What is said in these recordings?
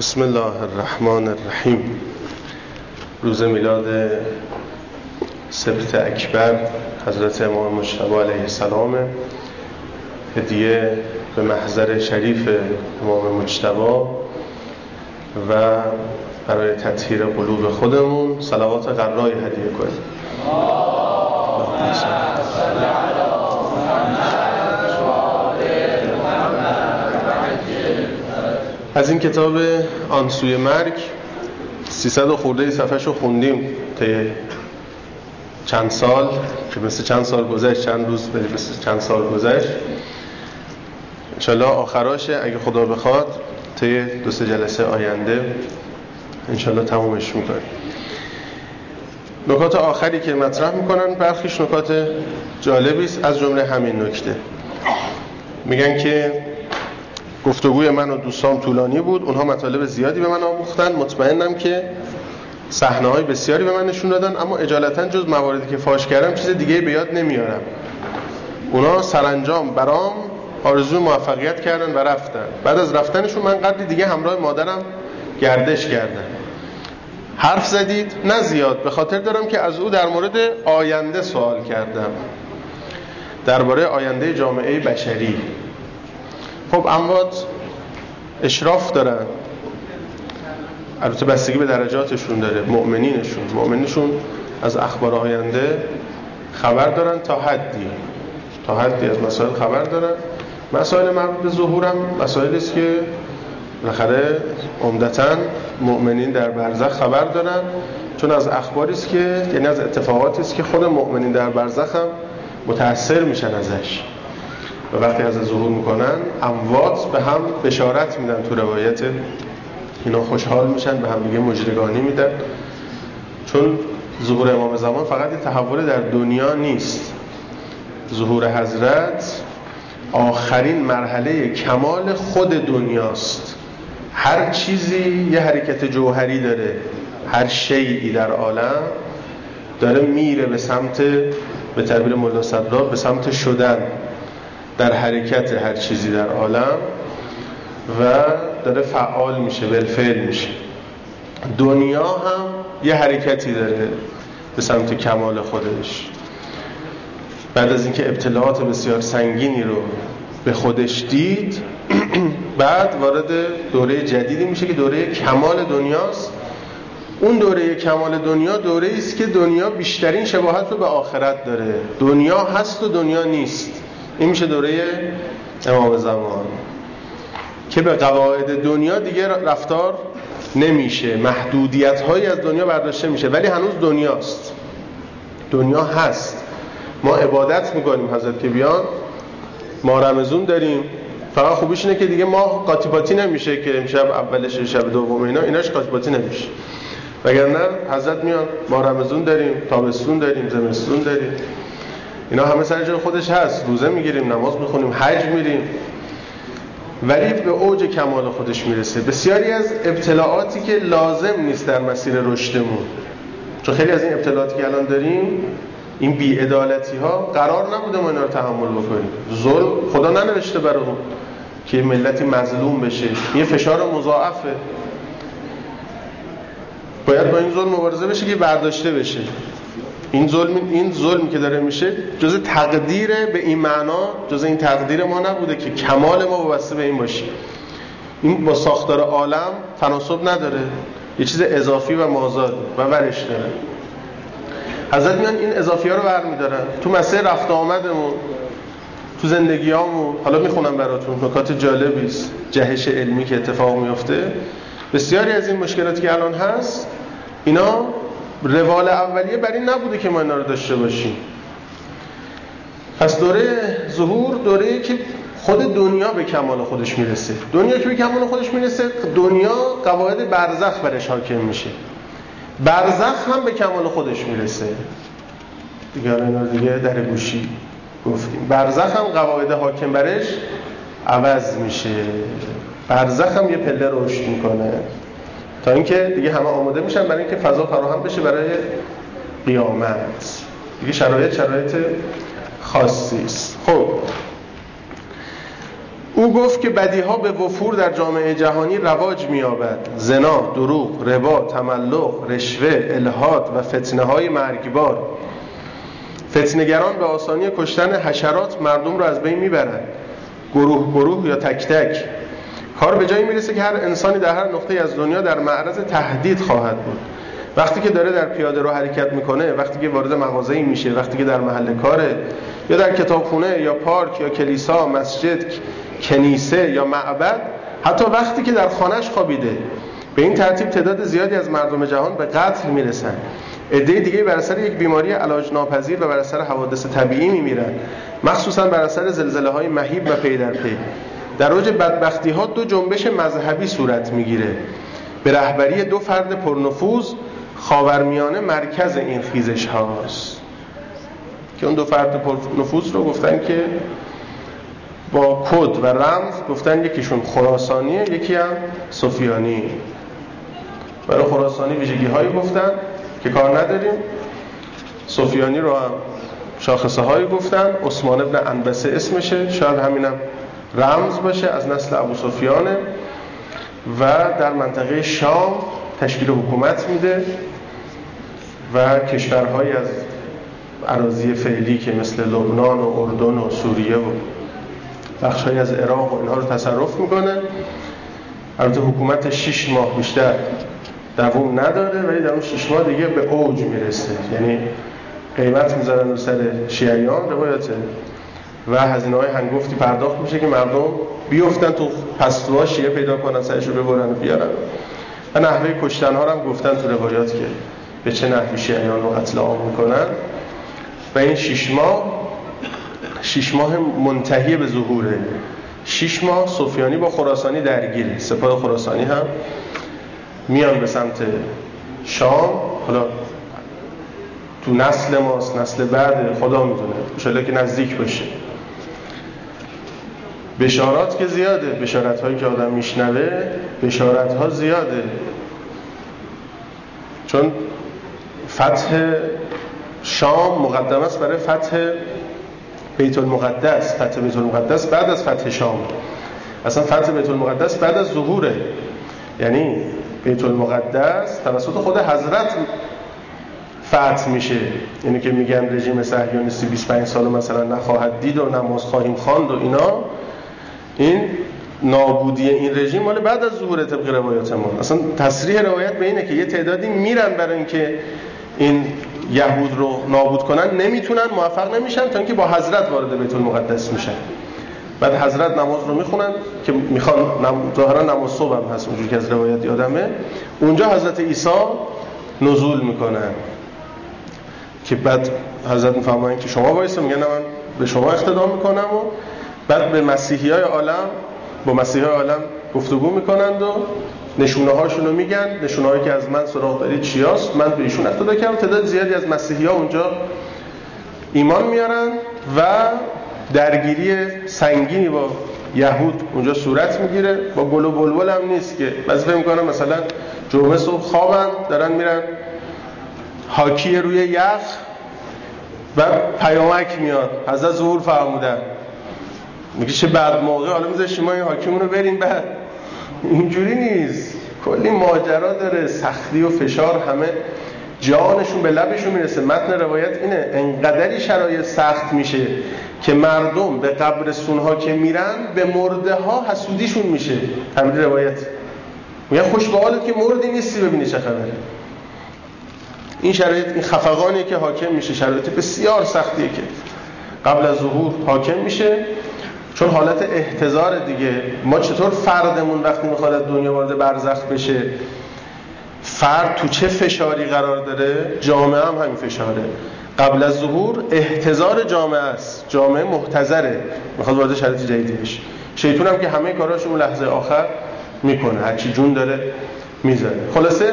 بسم الله الرحمن الرحیم. روز میلاد سبت اکبر حضرت امام مجتبی علیه السلام، هدیه به محضر شریف امام مجتبی و برای تطهیر قلوب خودمون صلوات قرایی هدیه کنیم. اللهم صل علی محمد و آل محمد. از این کتاب آن سوی مرگ 300 خورده صفحه‌شو خوندیم تا چند سال که مثل چند سال گذشت، چند روز بری مثل چند سال گذشت. انشالله آخراشه، اگه خدا بخواد تا 2-3 جلسه آینده انشالله تمومش میکنیم. نکات آخری که مطرح میکنن برخیش نکات جالبیست، از جمله همین نکته. میگن که گفتگوی من و دوستام طولانی بود، اونها مطالب زیادی به من آموختن، مطمئنم که صحنه‌های بسیاری به من نشون دادن، اما اجالتاً جز مواردی که فاش کردم چیز دیگه به یاد نمیارم. اونا سرانجام برام آرزوی موفقیت کردن و رفتن. بعد از رفتنشون من قدری دیگه همراه مادرم گردش کردم. حرف زدید؟ نه زیاد. به خاطر دارم که از او در مورد آینده سوال کردم، درباره آینده جامعه بشری. خب اموات اشراف دارن، البته بستگی به درجاتشون داره. مؤمنینشون از اخبار آینده خبر دارن تا حدی از مسائل خبر دارن. مسائل مربوط به ظهورم مسائلی است که بالاخره عمدتاً مؤمنین در برزخ خبر دارن، چون از اخباری است که یعنی از اتفاقاتی است که خود مؤمنین در برزخ هم متأثر میشن ازش. و وقتی از ظهور میکنن، اموات به هم بشارت میدن. تو روایت اینا خوشحال میشن، به هم دیگه مژدگانی میدن، چون ظهور امام زمان فقط یه تحول در دنیا نیست. ظهور حضرت آخرین مرحله کمال خود دنیاست. هر چیزی یه حرکت جوهری داره، هر شیئی در عالم داره میره به تعبیر مولا صدرا به سمت شدن، در حرکت هر چیزی در عالم و داره فعال میشه، بالفعل میشه. دنیا هم یه حرکتی داره به سمت کمال خودش. بعد از اینکه ابتلاعات بسیار سنگینی رو به خودش دید، بعد وارد دوره جدیدی میشه که دوره کمال دنیاست. اون دوره کمال دنیا دوره ایست که دنیا بیشترین شباهت رو به آخرت داره. دنیا هست و دنیا نیست. این میشه دوره امام زمان که به قواعد دنیا دیگه رفتار نمیشه، محدودیت هایی از دنیا برداشته میشه، ولی هنوز دنیاست، دنیا هست. ما عبادت میکنیم حضرت که بیان، ما رمضان داریم. فقط خوبیش اینه که دیگه ما قاطی پاتی نمیشه که امشب اولش شب دوم ایناش قاطی پاتی نمیشه، وگرنه حضرت میان ما رمضان داریم، تابستون داریم، زمستون داریم، اینا همه سر جای خودش هست. روزه میگیریم، نماز میخونیم، حج میریم، ولی به اوج کمال خودش میرسه. بسیاری از ابتلاعاتی که لازم نیست در مسیر رشدمون، چون خیلی از این ابتلاعاتی که الان داریم، این بی‌عدالتی ها قرار نبوده ما اینا رو تحمل بکنیم. ظلم خدا ننوشته برامون که ملتی مظلوم بشه، یه فشار مضاعفه. باید با این ظلم مبارزه بشه که برداشته بشه. این ظلمی که داره میشه جز تقدیر، به این معنا جز این تقدیر ما نبوده که کمال ما وابسته به این باشه. این با ساختار عالم تناسب نداره، یه چیز اضافی و مازاد و ورش داره. حضرت میان این اضافی ها رو برمیدارن تو مسیر رفت آمدمون، تو زندگیامون. حالا میخونم براتون، نکات جالبیست، جهش علمی که اتفاق میفته. بسیاری از این مشکلاتی که الان هست، اینا روال اولیه بر این نبوده که ما اینا رو داشته باشیم. پس دوره ظهور دوره‌ای که خود دنیا به کمال خودش میرسه. دنیا که به کمال خودش میرسه، دنیا قواعد برزخ برش حاکم میشه، برزخ هم به کمال خودش میرسه دیگه. اینا دیگه در گوشی گفتیم، برزخ هم قواعد حاکم برش عوض میشه، برزخ هم یه پله رشد میکنه تا اینکه دیگه همه آماده میشن برای اینکه فضا فراهم بشه برای قیامت. دیگه شرایط خاصی است. خب اون او گفت که بدیها به وفور در جامعه جهانی رواج می‌یابد. زنا، دروغ، ربا، تملق، رشوه، الحاد و فتنه‌های مرگبار. فتنه‌گران به آسانی کشتن حشرات مردم را از بین می‌برند. گروه گروه یا تک تک. کار به جایی میرسه که هر انسانی در هر نقطه‌ای از دنیا در معرض تهدید خواهد بود. وقتی که داره در پیاده رو حرکت میکنه، وقتی که وارد مغازه‌ای میشه، وقتی که در محل کاره یا در کتابخونه یا پارک یا کلیسا، مسجد، کنیسه یا معبد، حتی وقتی که در خانه‌اش خوابیده. به این ترتیب تعداد زیادی از مردم جهان به قتل میرسن. عده دیگه بر اثر یک بیماری علاج ناپذیر و بر اثر حوادث طبیعی میمیرن، مخصوصا بر اثر زلزله‌های مهیب و پی در پی. در اوج بدبختی‌ها دو جنبش مذهبی صورت میگیره. به رهبری دو فرد پرنفوذ، خاورمیانه مرکز این خیزش هاست که اون دو فرد نفوذ رو گفتن که با کد و رمز گفتن یکیشون خراسانیه، یکی هم سفیانی. برای خراسانی ویژگی هایی گفتن که کار نداریم، سفیانی رو هم شاخصه هایی گفتن. عثمان ابن انبسه اسمشه، شاید همینم رمز باشه، از نسل ابو سفیانه و در منطقه شام تشکیل حکومت میده و کشورهای از اراضی فعلی که مثل لبنان و اردن و سوریه و بخش‌های از عراق و اینها رو تصرف میکنه. البته حکومت 6 ماه بیشتر دوام نداره، ولی در اون 6 ماه دیگه به اوج میرسه، یعنی قیمت میذارن رو سر شیعیان روایته و هزینه‌های هنگفتی پرداخت میشه که مردم بیفتن تو پستوها، شیعه پیدا کنن، سرش رو ببرن و بیارن. و نحوه کشتنها رو هم گفتن تو روایات که به چه نحوی شیعیان رو قتل عام میکنن. و این 6 ماه منتهی به ظهوره. 6 ماه سفیانی با خراسانی درگیره. سپاه خراسانی هم میان به سمت شام. حالا تو نسل ماست، نسل بعد، خدا میدونه، انشالله که نزدیک باشه. بشارات که زیاده، بشارت هایی که آدم میشنوه، بشارت ها زیاده، چون فتح شام مقدمه است برای فتح بیت المقدس. فتح بیت المقدس بعد از فتح شام، اصلا فتح بیت المقدس بعد از ظهوره، یعنی بیت المقدس توسط خود حضرت فتح میشه. یعنی که میگن رژیم صهیونیستی 25 سال مثلا نخواهد دید و نماز خواهیم خواند و اینا، این نابودی این رژیم مال بعد از ظهور طبق روایات ما. اصلا تصریح روایت به اینه که یه تعدادی میرن برای اینکه این یهود رو نابود کنن، نمیتونن، موفق نمیشن تا اینکه با حضرت وارد بیت المقدس میشن. بعد حضرت نماز رو میخونن که میخوان، ظاهرا نماز صبح هم هست اونجوری که از روایت یادمه. اونجا حضرت عیسی نزول میکنن که بعد حضرت میفهمن که شما وایسه، میگن من به شما اقتدا میکنم، و بعد به مسیحیای عالم، با مسیحیای عالم گفتگو میکنند و نشونه هاشون رو میگن. نشونه هایی که از من سراغ دارید چی هست؟ من به ایشون اقتدا کردم. تعداد زیادی از مسیحی ها اونجا ایمان میارن و درگیری سنگینی با یهود اونجا صورت میگیره. با گل و بلبل هم نیست که وظیفه میکنن مثلا جمعه صبح خوابن، دارن میرن هاکی روی یخ و پیامک میاد حضرت ظهور فرمودن، میگه چه بعد موقع، حالا میذاشیم ما این هاکیمون رو بریم. بعد اینجوری نیست، کلی ماجرا داره، سختی و فشار، همه جانشون به لبشون میرسه. متن روایت اینه، انقدری شرایط سخت میشه که مردم به قبرستون ها که میرن به مرده ها حسودیشون میشه. همین روایت میگه خوش به حالت که مردی نیستی، ببینی چه خبره. این شرایط، این خفقانی که حاکم میشه، شرایط بسیار سختیه که قبل از ظهور حاکم میشه، چون حالت احتضار دیگه. ما چطور فردمون وقتی میخواد از دنیا وارد برزخ بشه، فرد تو چه فشاری قرار داره؟ جامعه هم همین فشاره. قبل از ظهور احتضار جامعه است، جامعه محتضره، میخواد وارد شرایط جدیدی بشه. شیطان هم که همه کاراشو اون لحظه آخر میکنه، هرچی جون داره میذاره. خلاصه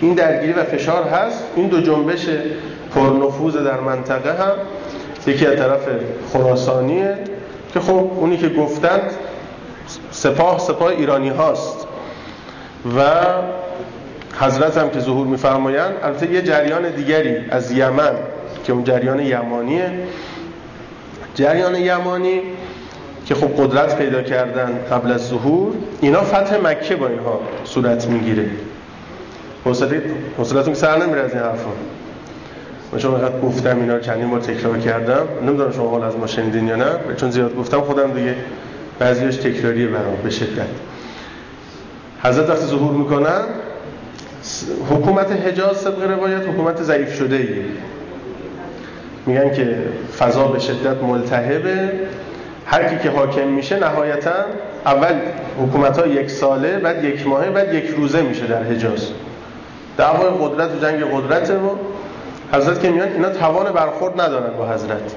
این درگیری و فشار هست. این دو جنبش پرنفوذ در منطقه هم، یکی از طرف خراسانیه که خب اونی که گفتند سپاه ایرانی هاست، و حضرت هم که ظهور می‌فرمایند. البته یه جریان دیگری از یمن که اون جریان یمانیه. جریان یمانی که خب قدرت پیدا کردن قبل از ظهور، اینا فتح مکه با اینها صورت میگیره. حوصلتون سر نمیره از این حرفا. من شما اینقدر گفتم اینا رو چندین بار تکرار کردم، نمیدونم شما حال از ما شنیدین یا نه، چون زیاد گفتم خودم دیگه بعضیش تکراریه برام به شدت. حضرت وقتی ظهور میکنن، حکومت حجاز طبق روایت حکومت ضعیف شده ایه. میگن که فضا به شدت ملتهبه، هر کی که حاکم میشه نهایتا اول حکومت‌ها یک ساله، بعد یک ماهه، بعد یک روزه میشه در حجاز. دعوای قدرت و جنگ قدرته و حضرت که میان اینا توان برخورد ندارن با حضرت.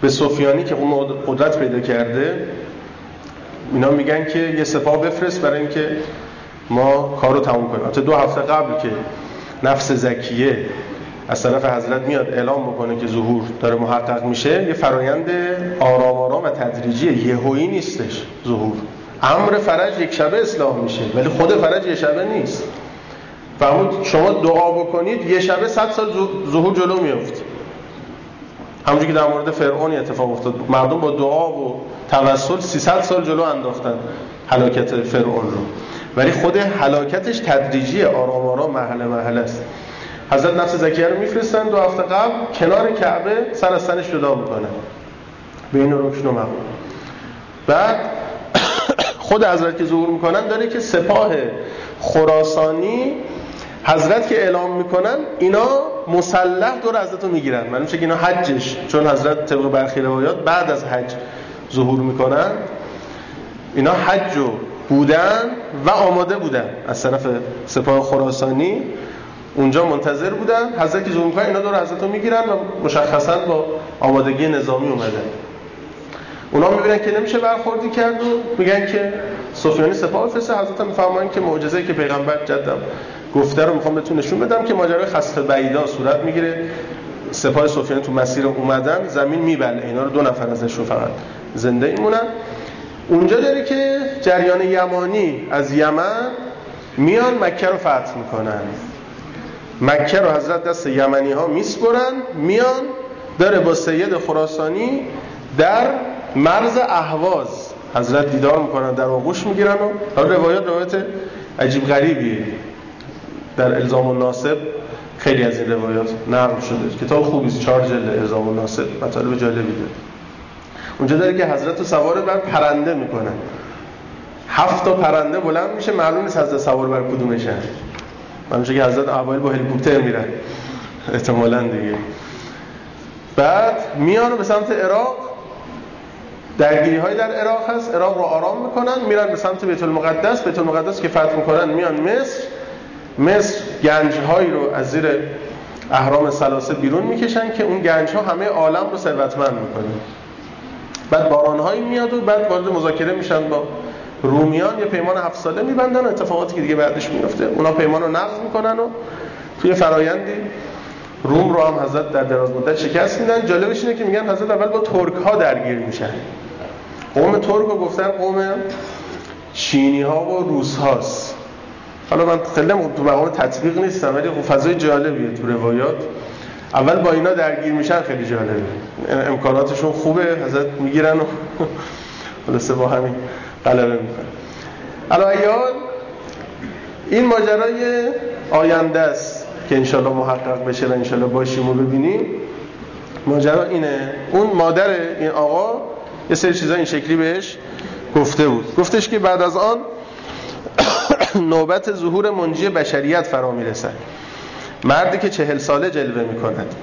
به سفیانی که اون قدرت پیدا کرده اینا میگن که یه سپاه بفرست برای اینکه ما کارو تموم کنیم. تا 2 هفته قبل که نفس زکیه از طرف حضرت میاد اعلام بکنه که ظهور داره محقق میشه، یه فرایند آرام و تدریجی یهویی نیستش. ظهور امر فرج یک شبه اصلاح میشه، ولی خود فرج یک شبه نیست. فهمید شما دعا بکنید یه شبه 100 سال ظهور جلو میافت. همونجوری که در مورد فرعون اتفاق افتاد، مردم با دعا و توسل 300 سال جلو انداختن هلاکت فرعون رو، ولی خود هلاکتش تدریجی آرام مرحله است. حضرت نفس زکیه رو میفرستن 2 هفته قبل کنار کعبه، سر از سنش جدا میکنن بین رکن و مقام. بعد خود حضرت که ظهور میکنن داره که سپاه خراسانی حضرت که اعلام میکنن اینا مسلح دور حضرت رو میگیرن. معلوم شد که اینا حجش، چون حضرت طبق برخی روایات بعد از حج ظهور میکنن، اینا حج رو بودن و آماده بودن از طرف سپاه خراسانی، اونجا منتظر بودن حضرت که ظهور میکنن اینا دور حضرت رو میگیرن و مشخصا با آمادگی نظامی اومدن. اونا میبینن که نمیشه برخوردی کرد و میگن که سفیانی سپاه فرسته. حضرت هم میفهمن که معجزه‌ای که پیغمبر جدم گفته رو میخوام بهتون نشون بدم، که ماجرای خسف بعیدا صورت میگیره. سپاه سفیانی تو مسیر اومدن، زمین میبله، اینا رو 2 نفر ازشون فقط زنده ایمونن. اونجا داره که جریان یمانی از یمن میان مکه رو فتح میکنن، مکه رو حضرت دست یمنی ها میسپرن، میان داره با سید خراسانی در مرز اهواز حضرت دیدار میکنن، در آغوش میگیرن. و روایت عجیب غریبیه، در الزام الناصب خیلی از این روایات نقل شده، کتاب خوبیست، 4 جلد الزام الناصب، مطالب جالبی داره. اونجا داره که حضرت رو سوار بر پرنده میکنن، 7 تا پرنده بلند میشه، معلوم نیست حضرت سوار بر کدومشن. معلوم شد که حضرت اوایل با هلیکوپتر میرن احتمالاً دیگه. بعد میان به سمت عراق، درگیری‌های در عراق هست، عراق رو آرام میکنن، میرن به سمت بیت المقدس. بیت المقدس که فتح میکنن میان مصر، مصر گنج‌هایی رو از زیر اهرام ثلاثه بیرون میکشن که اون گنج‌ها همه عالم رو ثروتمند میکنه. بعد باران‌هایی میاد و بعد وارد مذاکره میشن با رومیان، یه پیمان 7 ساله میبندن. اتفاقاتی که دیگه بعدش میفته، اونا پیمان رو نقض میکنن و توی فرایندی روم رو هم حضرت در دراز مدت شکست میدن. جالبش اینه که میگن حضرت اول با ترک‌ها درگیر میشن، قوم ترک رو گفتن قوم چینی‌ها و روس‌هاست. حالا من خیلی تو مقام تطبیق نیستم، ولی فضای جالبیه تو روایات. اول با اینا درگیر میشن، خیلی جالبه، امکاناتشون خوبه، حضرت میگیرن و خلاصه با همین غلبه میکنن. الایال این ماجرای آینده است که انشالله محقق بشه و انشالله باشیم و ببینیم. ماجرا اینه، اون مادر این آقا یه سری چیزا این شکلی بهش گفته بود. گفتش که بعد از آن نوبت ظهور منجی بشریت فرا میرسد، مردی که 40 ساله جلوه میکند،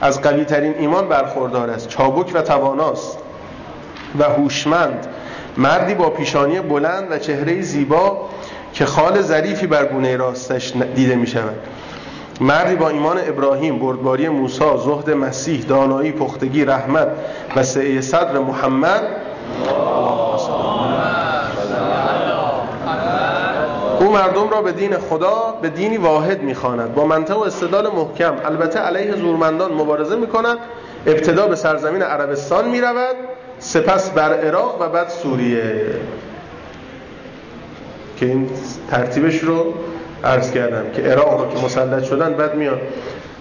از قوی ترین ایمان برخوردار است، چابک و تواناست و هوشمند، مردی با پیشانی بلند و چهره زیبا که خال ظریفی بر گونه راستش دیده می شود، مردی با ایمان ابراهیم، بردباری موسی، زهد مسیح، دانایی، پختگی، رحمت و سعه صدر محمد. او مردم را به دین خدا، به دینی واحد می‌خواند، با منطق و استدلال محکم البته علیه زورمندان مبارزه می‌کند. ابتدا به سرزمین عربستان می‌رود، سپس بر عراق و بعد سوریه، که این ترتیبش رو عرض کردم که عراق رو که مسلط شدن، بعد میاد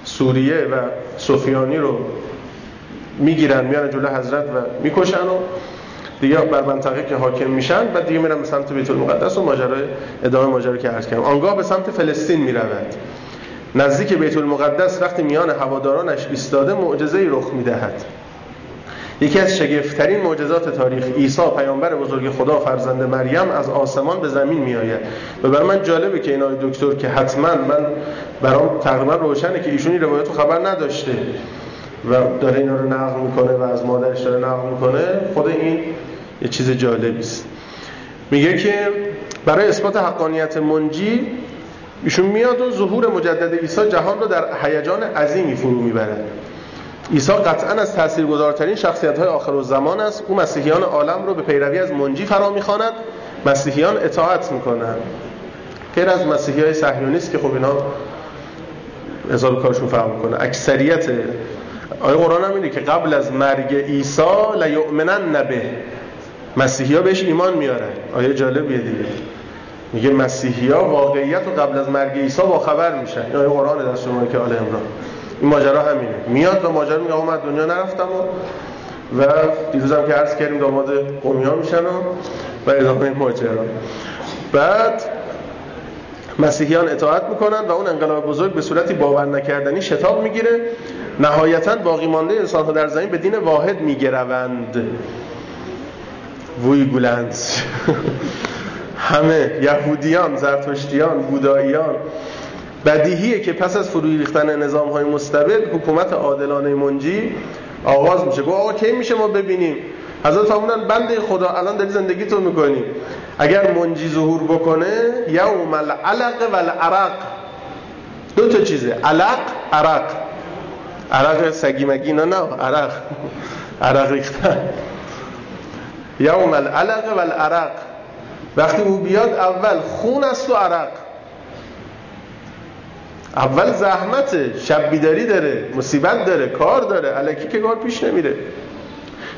سوریه و سفیانی رو میگیرن میان جلوی حضرت و میکشن و دیگه بر منطقه که حاکم میشن و دیگه میرن به سمت بیت المقدس و ماجرای ادامه ماجرا که عرض کردم. آنگاه به سمت فلسطین میروند. نزدیک بیت المقدس وقتی میان هوادارانش ایستاده معجزه‌ای رخ میدهد. یکی از شگفت‌ترین معجزات تاریخ، عیسی پیامبر بزرگ خدا فرزند مریم از آسمان به زمین میآید. و برای من جالبه که این آقای دکتر که حتما من برام تقریبا روشنه که ایشونی روایتو خبر نداشته و داره اینا رو نقل میکنه و از مادرش داره نقل میکنه. خود این یه چیز جالبی است. میگه که برای اثبات حقانیت منجی ایشون میاد و ظهور مجدد عیسی جهان رو در هیجان عظیمی فرو میبره. عیسی قطعاً از تاثیرگذارترین شخصیت‌های آخرالزمان است. او مسیحیان عالم رو به پیروی از منجی فرا می‌خواند. مسیحیان اطاعت می‌کنند. غیر از مسیحیای صهیونیست که خب اینا اصل کارشون فرق می‌کنه. اکثریت آیه قرآن هم اینه که قبل از مرگ عیسی لیؤمنن به، مسیحی‌ها بهش ایمان میارن. آیه جالبیه دیگه. میگه مسیحی‌ها واقعیت رو قبل از مرگ عیسی باخبر میشن. آیه قرآن در سوره آل عمران. این ماجرا همینه. میاد و ماجرا میگه من دنیا نرفتم و دیروزم که عرض کردیم داماد قومیان میشن و ادامه این ماجرا. بعد مسیحیان اطاعت میکنن و اون انقلاب بزرگ به صورتی باور نکردنی شتاب میگیره. نهایتاً باقی مانده انسان‌ها در زمین به دین واحد میگروند. وی گولند همه یهودیان، زرتشتیان، بوداییان. بدیهیه که پس از فرو ریختن نظام‌های مستبد حکومت عادلانه منجی آغاز میشه. گو آقا کی میشه ما ببینیم؟ حضرت فرمودن بنده خدا الان داری زندگیتو میکنی، اگر منجی ظهور بکنه یوم العلق و العرق، دو تا چیزه، علق، عرق، عرق سگی مگی نه، عرق، عرق ریختن، یوم العلق و العرق، وقتی او بیاد اول خون است و عرق، اول زحمته، شب بیداری داره، مصیبت داره، کار داره، الکی که کار پیش نمیره.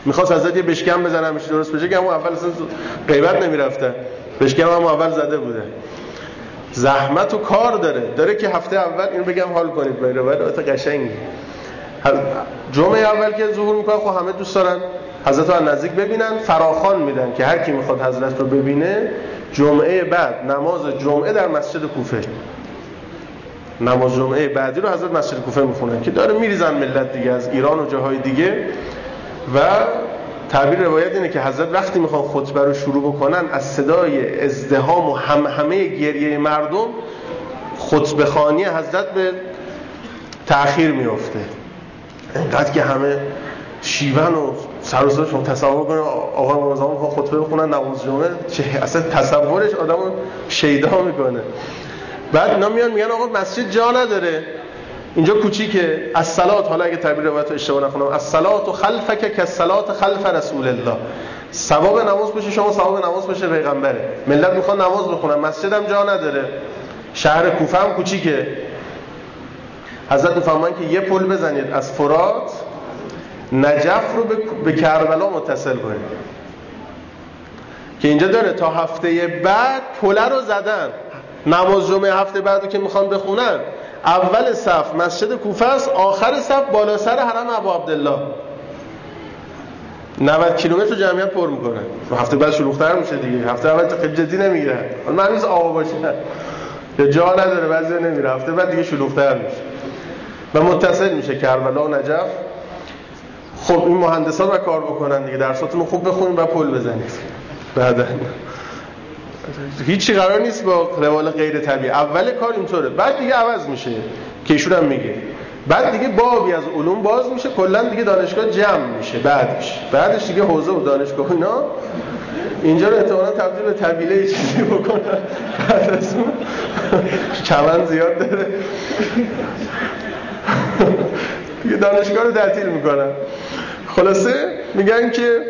میخواست حضرت یه بشکم بزنم میشه درست بشه که همون اول اصلا غیبت نمیرفتن، بشکم همون اول زده بوده. زحمت و کار داره، داره که هفته اول اینو بگم حال کنید برای روایت قشنگی. جمعه اول که ظهور میکنه خب همه دوست دارن حضرت رو از نزدیک ببینن، فراخوان میدن که هر کی میخواد حضرت رو ببینه جمعه بعد نماز جمعه در مسجد کوفه، نماز جمعه بعدی رو حضرت مسجد کوفه میخونن که داره میریزن ملت دیگه از ایران و جاهای دیگه. و تعبیر روایت اینه که حضرت وقتی میخوان خطبه رو شروع بکنن از صدای ازدحام و همهمه گریه مردم خطبه خوانی حضرت به تأخیر میفته، انقدر که همه شیون و سر و صداشون تصور کنن آقا امام زمان میخوان خطبه بخونن نماز جمعه، اصلا تصورش آدمو شیدا میکنه. بعد اینا میگن آقا مسجد جا نداره، اینجا کوچیکه، از صلات، حالا اگه تعبیر روایت رو اشتباه نخونم، از صلات و خلفک که صلات خلف رسول الله، ثواب نماز بشه شما، ثواب نماز بشه پیغمبره. ملت میخوان نماز بخونن، مسجد هم جا نداره، شهر کوفه هم کوچیکه. حضرت میفهمن که یه پل بزنید از فرات، نجف رو به کربلا متصل کنید که اینجا داره تا هفته بعد. پل رو زدن، نماز جمعه هفته بعدو که میخوان بخونن اول صف مسجد کوفه است، آخر صف بالا سر حرم ابو عبدالله، 90 کیلومتر جمعیت پر میکنه. هفته بعد شلوغ‌تر میشه دیگه، هفته اول خیلی جدی نمیگیرن، معلومه از آوا باشه یا جا نداره بعضی نمیره، هفته بعد دیگه شلوغ‌تر میشه و متصل میشه کربلا و نجف. خب این مهندسا رو کار بکنن دیگه، درساتون رو خوب بخونید و پل بزنید. بعداً هیچی قرار نیست با روال غیر طبیعی، اول کار اینطوره، بعد دیگه عوض میشه که ایشون هم میگه، بعد دیگه بابی از علوم باز میشه، کلا دیگه دانشگاه جمع میشه، بعدش دیگه حوزه و دانشگاه اینا اینجا رو احتمالا تبدیل به طبیله چیزی بکنن، بعد از اون کمن زیاد داره دیگه دانشگاه رو تعطیل میکنن. خلاصه میگن که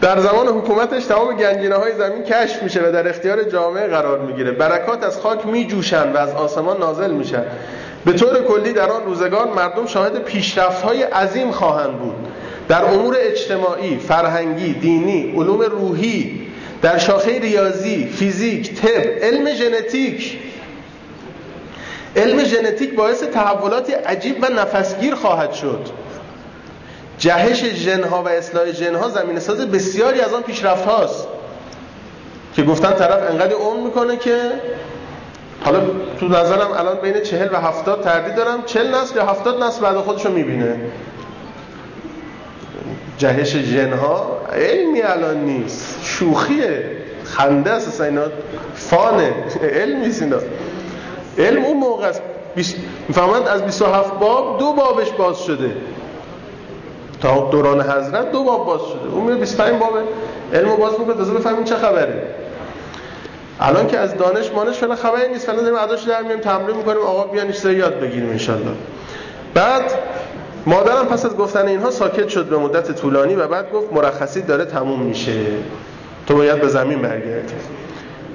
در زمان حکومتش تمام گنجینه‌های زمین کشف میشه و در اختیار جامعه قرار میگیره. برکات از خاک میجوشن و از آسمان نازل میشن. به طور کلی در آن روزگان مردم شاهد پیشرفت‌های عظیم خواهند بود. در امور اجتماعی، فرهنگی، دینی، علوم روحی، در شاخه ریاضی، فیزیک، طب، علم ژنتیک، علم ژنتیک باعث تحولات عجیب و نفسگیر خواهد شد. جهش ژن‌ها و اصلاح ژن‌ها زمینه‌ساز بسیاری از آن پیشرفت‌هاست که گفتن طرف انقدر عمر میکنه که حالا تو نظرم الان بین 40 و 70 تردید دارم، 40 نسل یا 70 نسل بعد خودشو میبینه. جهش ژن‌ها علمی الان نیست، شوخیه، خنده است، اینا فانه، علمی نیست. اینا علم اون موقع است. میفهمند از 27 باب 2 بابش باز شده، تا دوران حضرت 2 باب باز شده، اون میره 25 باب علمو باز میکنه تا بفهمیم چه خبره. الان که از دانش مانش فعلا خبری نیست، فعلا داریم عداشو در میاریم، تمرین میکنیم، آقا بیا نیش یاد بگیریم انشالله. بعد مادرم پس از گفتن اینها ساکت شد به مدت طولانی و بعد گفت مرخصی داره تموم میشه، تو باید به زمین برگردی.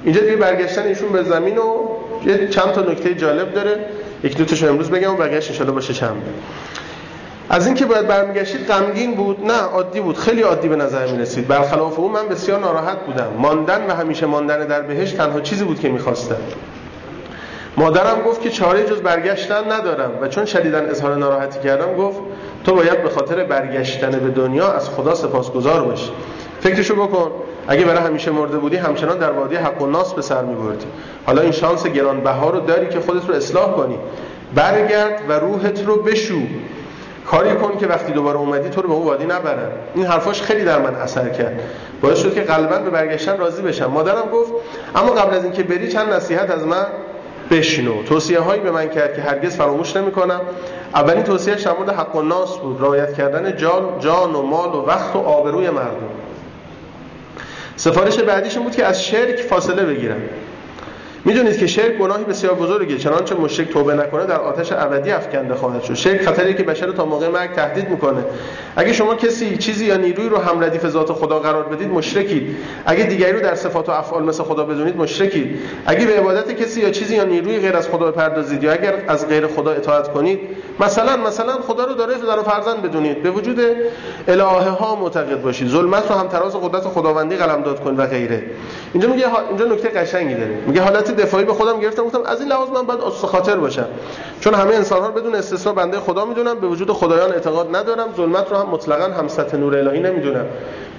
اینجا دیگه برگشتن ایشون به زمین و چند تا نکته جالب داره، یک دو تاشو امروز بگم و بقیه‌اش انشالله باشه چند. از این که باید برمیگشتید غمگین بود؟ نه، عادی بود، خیلی عادی به نظر می‌رسید. برخلاف اون من بسیار ناراحت بودم. ماندن و همیشه ماندن در بهشت تنها چیزی بود که می‌خواستم. مادرم گفت که چاره جز برگشتن ندارم و چون شدیداً اظهار ناراحتی کردم گفت تو باید به خاطر برگشتن به دنیا از خدا سپاسگزار باشی. فکرشو بکن، اگه برای همیشه مرده بودی همچنان در وادی حق و ناس به سر می‌بردی. حالا این شانس گرانبها رو داری که خودت رو اصلاح کنی. برگرد و روحت رو بشو. کاری کن که وقتی دوباره اومدی تو رو به اون وادی نبرن. این حرفاش خیلی در من اثر کرد، باعث شد که قلباً به برگشتن راضی بشم. مادرم گفت اما قبل از اینکه بری چند نصیحت از من بشنو. توصیه‌هایی به من کرد که هرگز فراموش نمی‌کنم. اولین توصیه‌اش در مورد حق و ناس بود، رعایت کردن جان و مال و وقت و آبروی مردم. سفارش بعدیش این بود که از شرک فاصله بگیرم. میدونید که شرک گناهی بسیار بزرگه، چنانچه مشرک توبه نکنه در آتش ابدی افکنده خواهد شد. شرک خطریه که بشر رو تا موقع مرگ تهدید میکنه. اگه شما کسی چیزی یا نیرویی رو هم ردیف ذات خدا قرار بدید مشرکید. اگه دیگری رو در صفات و افعال مثل خدا بدونید مشرکید. اگه به عبادت کسی یا چیزی یا نیرویی غیر از خدا بپردازید یا اگر از غیر خدا اطاعت کنید، مثلا خدا رو داره در فرزند بدونید، به وجود الهه ها معتقد باشید، ظلمت رو هم تراز قدرت خداوندی قلمداد کنید و غیره. اینجا نکته قشنگی داره. میگه حالت دفاعی به خودم گرفتم، گفتم از این لحاظ من باید استخاطر باشم، چون همه انسان ها بدون استثنا بنده خدا میدونم، به وجود خدایان اعتقاد ندارم، ظلمت رو هم مطلقاً هم سطح نور الهی نمیدونم.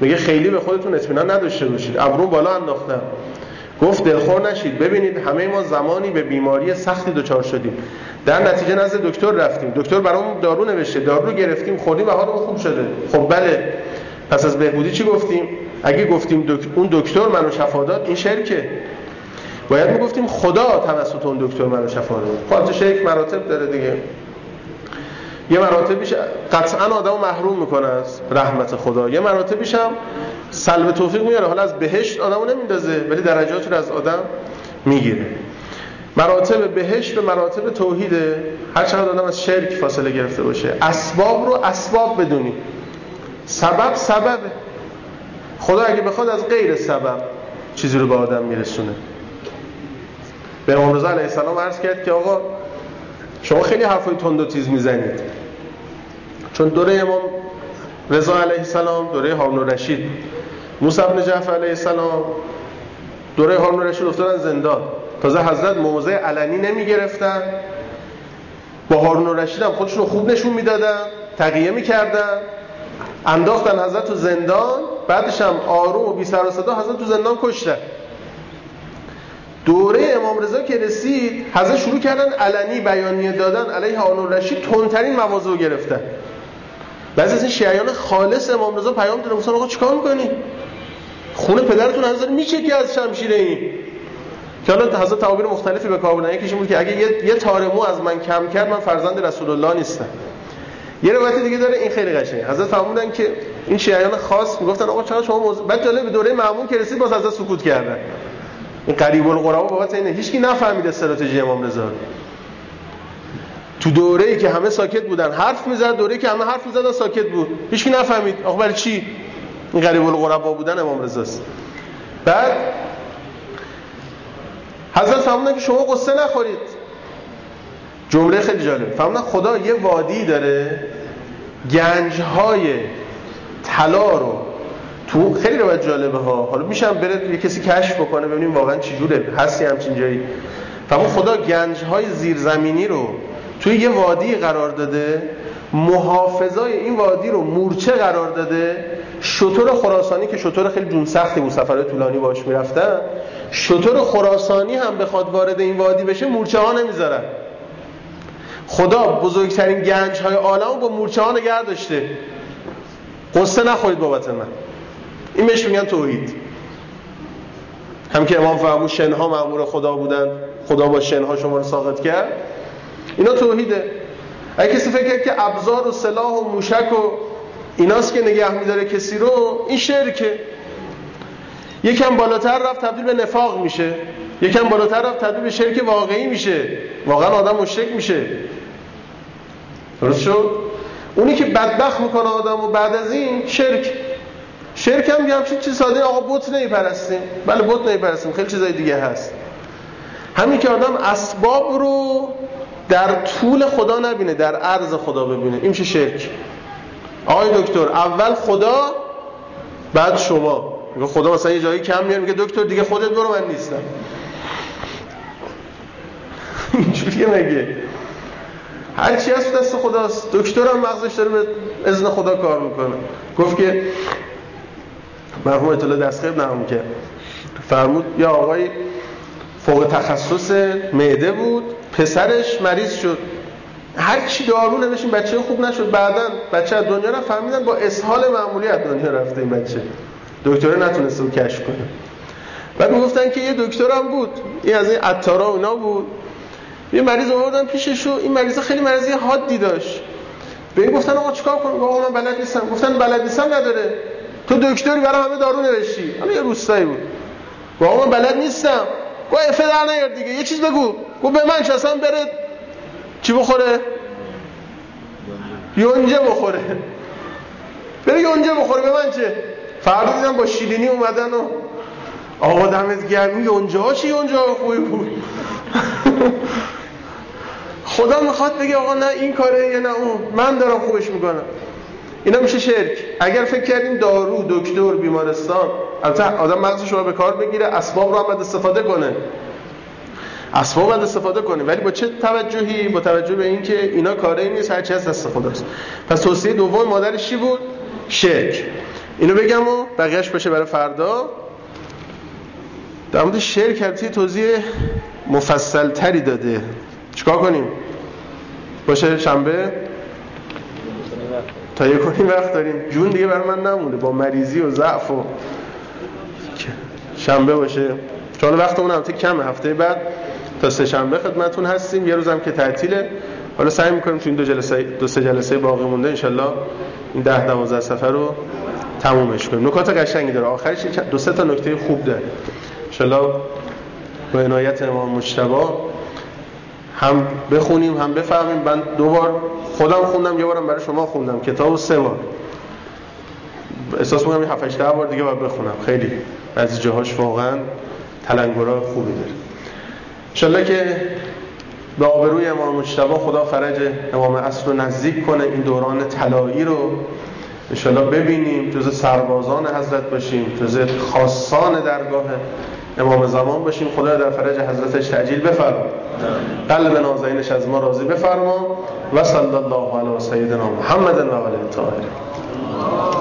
میگه خیلی به خودتون اطمینان نداشته باشید. ابرو بالا انداختم، گفت دلخور نشید. ببینید همه ما زمانی به بیماری سختی دچار شدیم، در نتیجه نزد دکتر رفتیم، دکتر برامون دارو نوشته، دارو رو گرفتیم، خوردیم و حالمون خوب شده. خب بله، پس از بهبودی چی گفتیم؟ اگه گفتیم اون دکتر منو شفا داد، این شرکه. باید میگفتیم خدا توسط اون دکتر منو شفا داد. خالص شرک مراتب داره دیگه. یه مراتبیش قطعاً آدمو محروم میکنه از رحمت خدا، یه مراتبیش هم سلب توفیق میاره. حالا از بهشت آدمو نمیندازه، ولی درجات رو از آدم میگیره. مراتب بهشت و مراتب توحیده. هر چقدر آدم از شرک فاصله گرفته باشه، اسباب رو اسباب بدونی. سبب خدا اگه بخواد از غیر سبب چیزی رو به آدم میرسونه. به امام رضا علیه السلام عرض کرد که آقا شما خیلی حرفای تند و تیز میزنید. چون دوره امام رضا علیه السلام دوره هارون الرشید، موسی بن جعفر علیه السلام دوره هارون الرشید افتادن زندان. تازه حضرت موضع علنی نمیگرفتن، با هارون الرشید هم خودشون خوب نشون میدادن، تقیه میکردن، انداختن حضرت تو زندان. بعدش هم آروم و بی سر و صدا حضرت تو زندان کشتن. دوره امام رضا که رسید، حضرت شروع کردن علنی بیانیه دادن علیه هارون الرشید، تندترین مواضع رو گرفتن. بعضی از این شیعیان خالص امام رضا پیام دادن، گفتن آقا چیکار می‌کنی؟ خون پدرتون حضرت میچکی از شمشیر این. که حالا حضرت تعابیر مختلفی به کار بردن. یکیش بود که اگه یه تار مو از من کم کرد، من فرزند رسول الله نیستم. یه روایت دیگه داره، این خیلی قشنگه. حضرت فرمودن که این شیعیان خاص میگفتن آقا چرا شما بعد جالب دوره مأمون که رسید باز حضرت سکوت کردن. این قریب القربا بابت اینه هیچکی نفهمید استراتژی امام رضا. تو دوره‌ای که همه ساکت بودن حرف می‌زد، دوره‌ای که همه حرف می‌زدن ساکت بود، هیچکی نفهمید. آخه برای چی؟ این قریب القربا بودن امام رضاست. بعد حضرت فرمودن که شما قصه نخورید. جمله خیلی جالب. فرمودن خدا یه وادی داره، گنج‌های طلا رو تو، خیلی روایت جالبه ها، حالا میشم بره یه کسی کشف بکنه ببینیم واقعا چی جوره، هستی همچین جایی. و خدا گنج‌های زیرزمینی رو توی یه وادی قرار داده، محافظای این وادی رو مورچه قرار داده. شتر خراسانی که شتر خیلی جون سختی بود، سفرهای طولانی باش می‌رفتن، شتر خراسانی هم بخواد وارد این وادی بشه مورچه ها نمیذارن. خدا بزرگترین گنج‌های عالمو با مورچه ها نگه داشته. قصه نخورید بابت من. این بهش میگن توحید. هم که امام فرمود شنها مأمور خدا بودن، خدا با شنها شما رو ساقط کرد، اینا توحیده. اگه کسی فکر کنه که ابزار و سلاح و موشک و ایناست که نگه می‌داره کسی رو، این شرکه. یکم بالاتر رفت تبدیل به نفاق میشه، یکم بالاتر رفت تبدیل به شرک واقعی میشه، واقعا آدم مشرک میشه. درست شد؟ اونی که بدبخت میکنه آدمو بعد از این شرک. شرک هم همین چیز ساده، آقا بت نمیپرستیم. بله بت نمیپرستیم، خیلی چیزای دیگه هست. همین که آدم اسباب رو در طول خدا نبینه، در عرض خدا ببینه، این چه شرک. آقای دکتر اول خدا بعد شما. میگه خدا مثلا یه جایی کم میاره، میگه دکتر دیگه خودت برو من نیستم. اینجوریه مگه؟ هر چی از دست خداست. دکترم مغزش داره به اذن خدا کار میکنه. گفت که مرحوم اطلاع دستخیب نمون که فرمود یا آقای فوق تخصص معده بود، پسرش مریض شد، هر چی دارو نوشتیم بچه خوب نشد، بعداً بچه از دنیا رفت. فهمیدن با اسهال معمولی از دنیا رفته این بچه، دکتره نتونسته رو کشف کنه. بعد میگفتن که یه دکترم بود، این از این عطارا اونا بود، یه مریض آوردن پیشش و این مریض خیلی مریضی حادی داشت. به این گفتن آقا چیکار کنم؟ آقا من بلد نیستم. گفتن بلد نیستم نداره، تو دکتری برای همه دارو نوشتی. حالا یه روستایی بود. آقا من بلد نیستم. گفت افدار نیار دیگه، یه چیز بگو. گفت به من چسن بره چی بخوره؟ یونجه بخوره. بره یونجه بخوره، به من چه؟ فردا دیدم با شیرینی اومدن و آقا دمت گرم، یونجه ها چی؟ یونجه ها خوبی بود. خدا میخواد بگه آقا نه این کاره یا نه اون، من دارم خوبش میکنم. اینا میشه شرک. اگر فکر کردیم دارو، دکتر، بیمارستان، البته آدم مغزش رو به کار بگیره، اسباب رو هم استفاده کنه، اسباب رو استفاده کنه، ولی با چه توجهی؟ با توجه به اینکه اینا کاری نیست، هر چی از دست خداست. پس توصیه دوم مادرش چی بود؟ شرک. اینو بگم و بقیه‌اش باشه برای فردا. در مورد شرک البته توضیح مفصل تری داده. چیکار کنیم؟ باشه شنبه تا یک کنیم وقت داریم، جون دیگه برای من نمونه با مریضی و ضعف و شنبه باشه، چون وقتمون هم کمه. هفته بعد تا سه شنبه خدمتون هستیم، یه روزم که تعطیله. حالا سعی می‌کنیم تو این دو سه جلسه باقی مونده ان شاءالله این 10-12 سفر رو تمومش کنیم. نکات قشنگی داره، آخرش 2-3 تا نکته خوب داره. ان شاءالله با عنایت امام مجتبی هم بخونیم هم بفهمیم. من 2 بار خودم خوندم، 1 بارم برای شما خوندم کتابو، 3 بار. احساس می‌کنم 7-8 بار دیگه باید بخونم. خیلی از جاهاش واقعاً تلنگرها خوبی داره. ان شاءالله که به آبروی امام مجتبی خدا فرج امام عصر رو نزدیک کنه، این دوران طلایی رو ان شاءالله ببینیم، جزء سربازان حضرت باشیم، جزء خاصان درگاه امام زمان باشیم. خدا در فرج حضرتش تعجیل بفرما، قلب نازنینش از ما راضی بفرما. و صلی الله علی سیدنا محمد و آله الطاهر.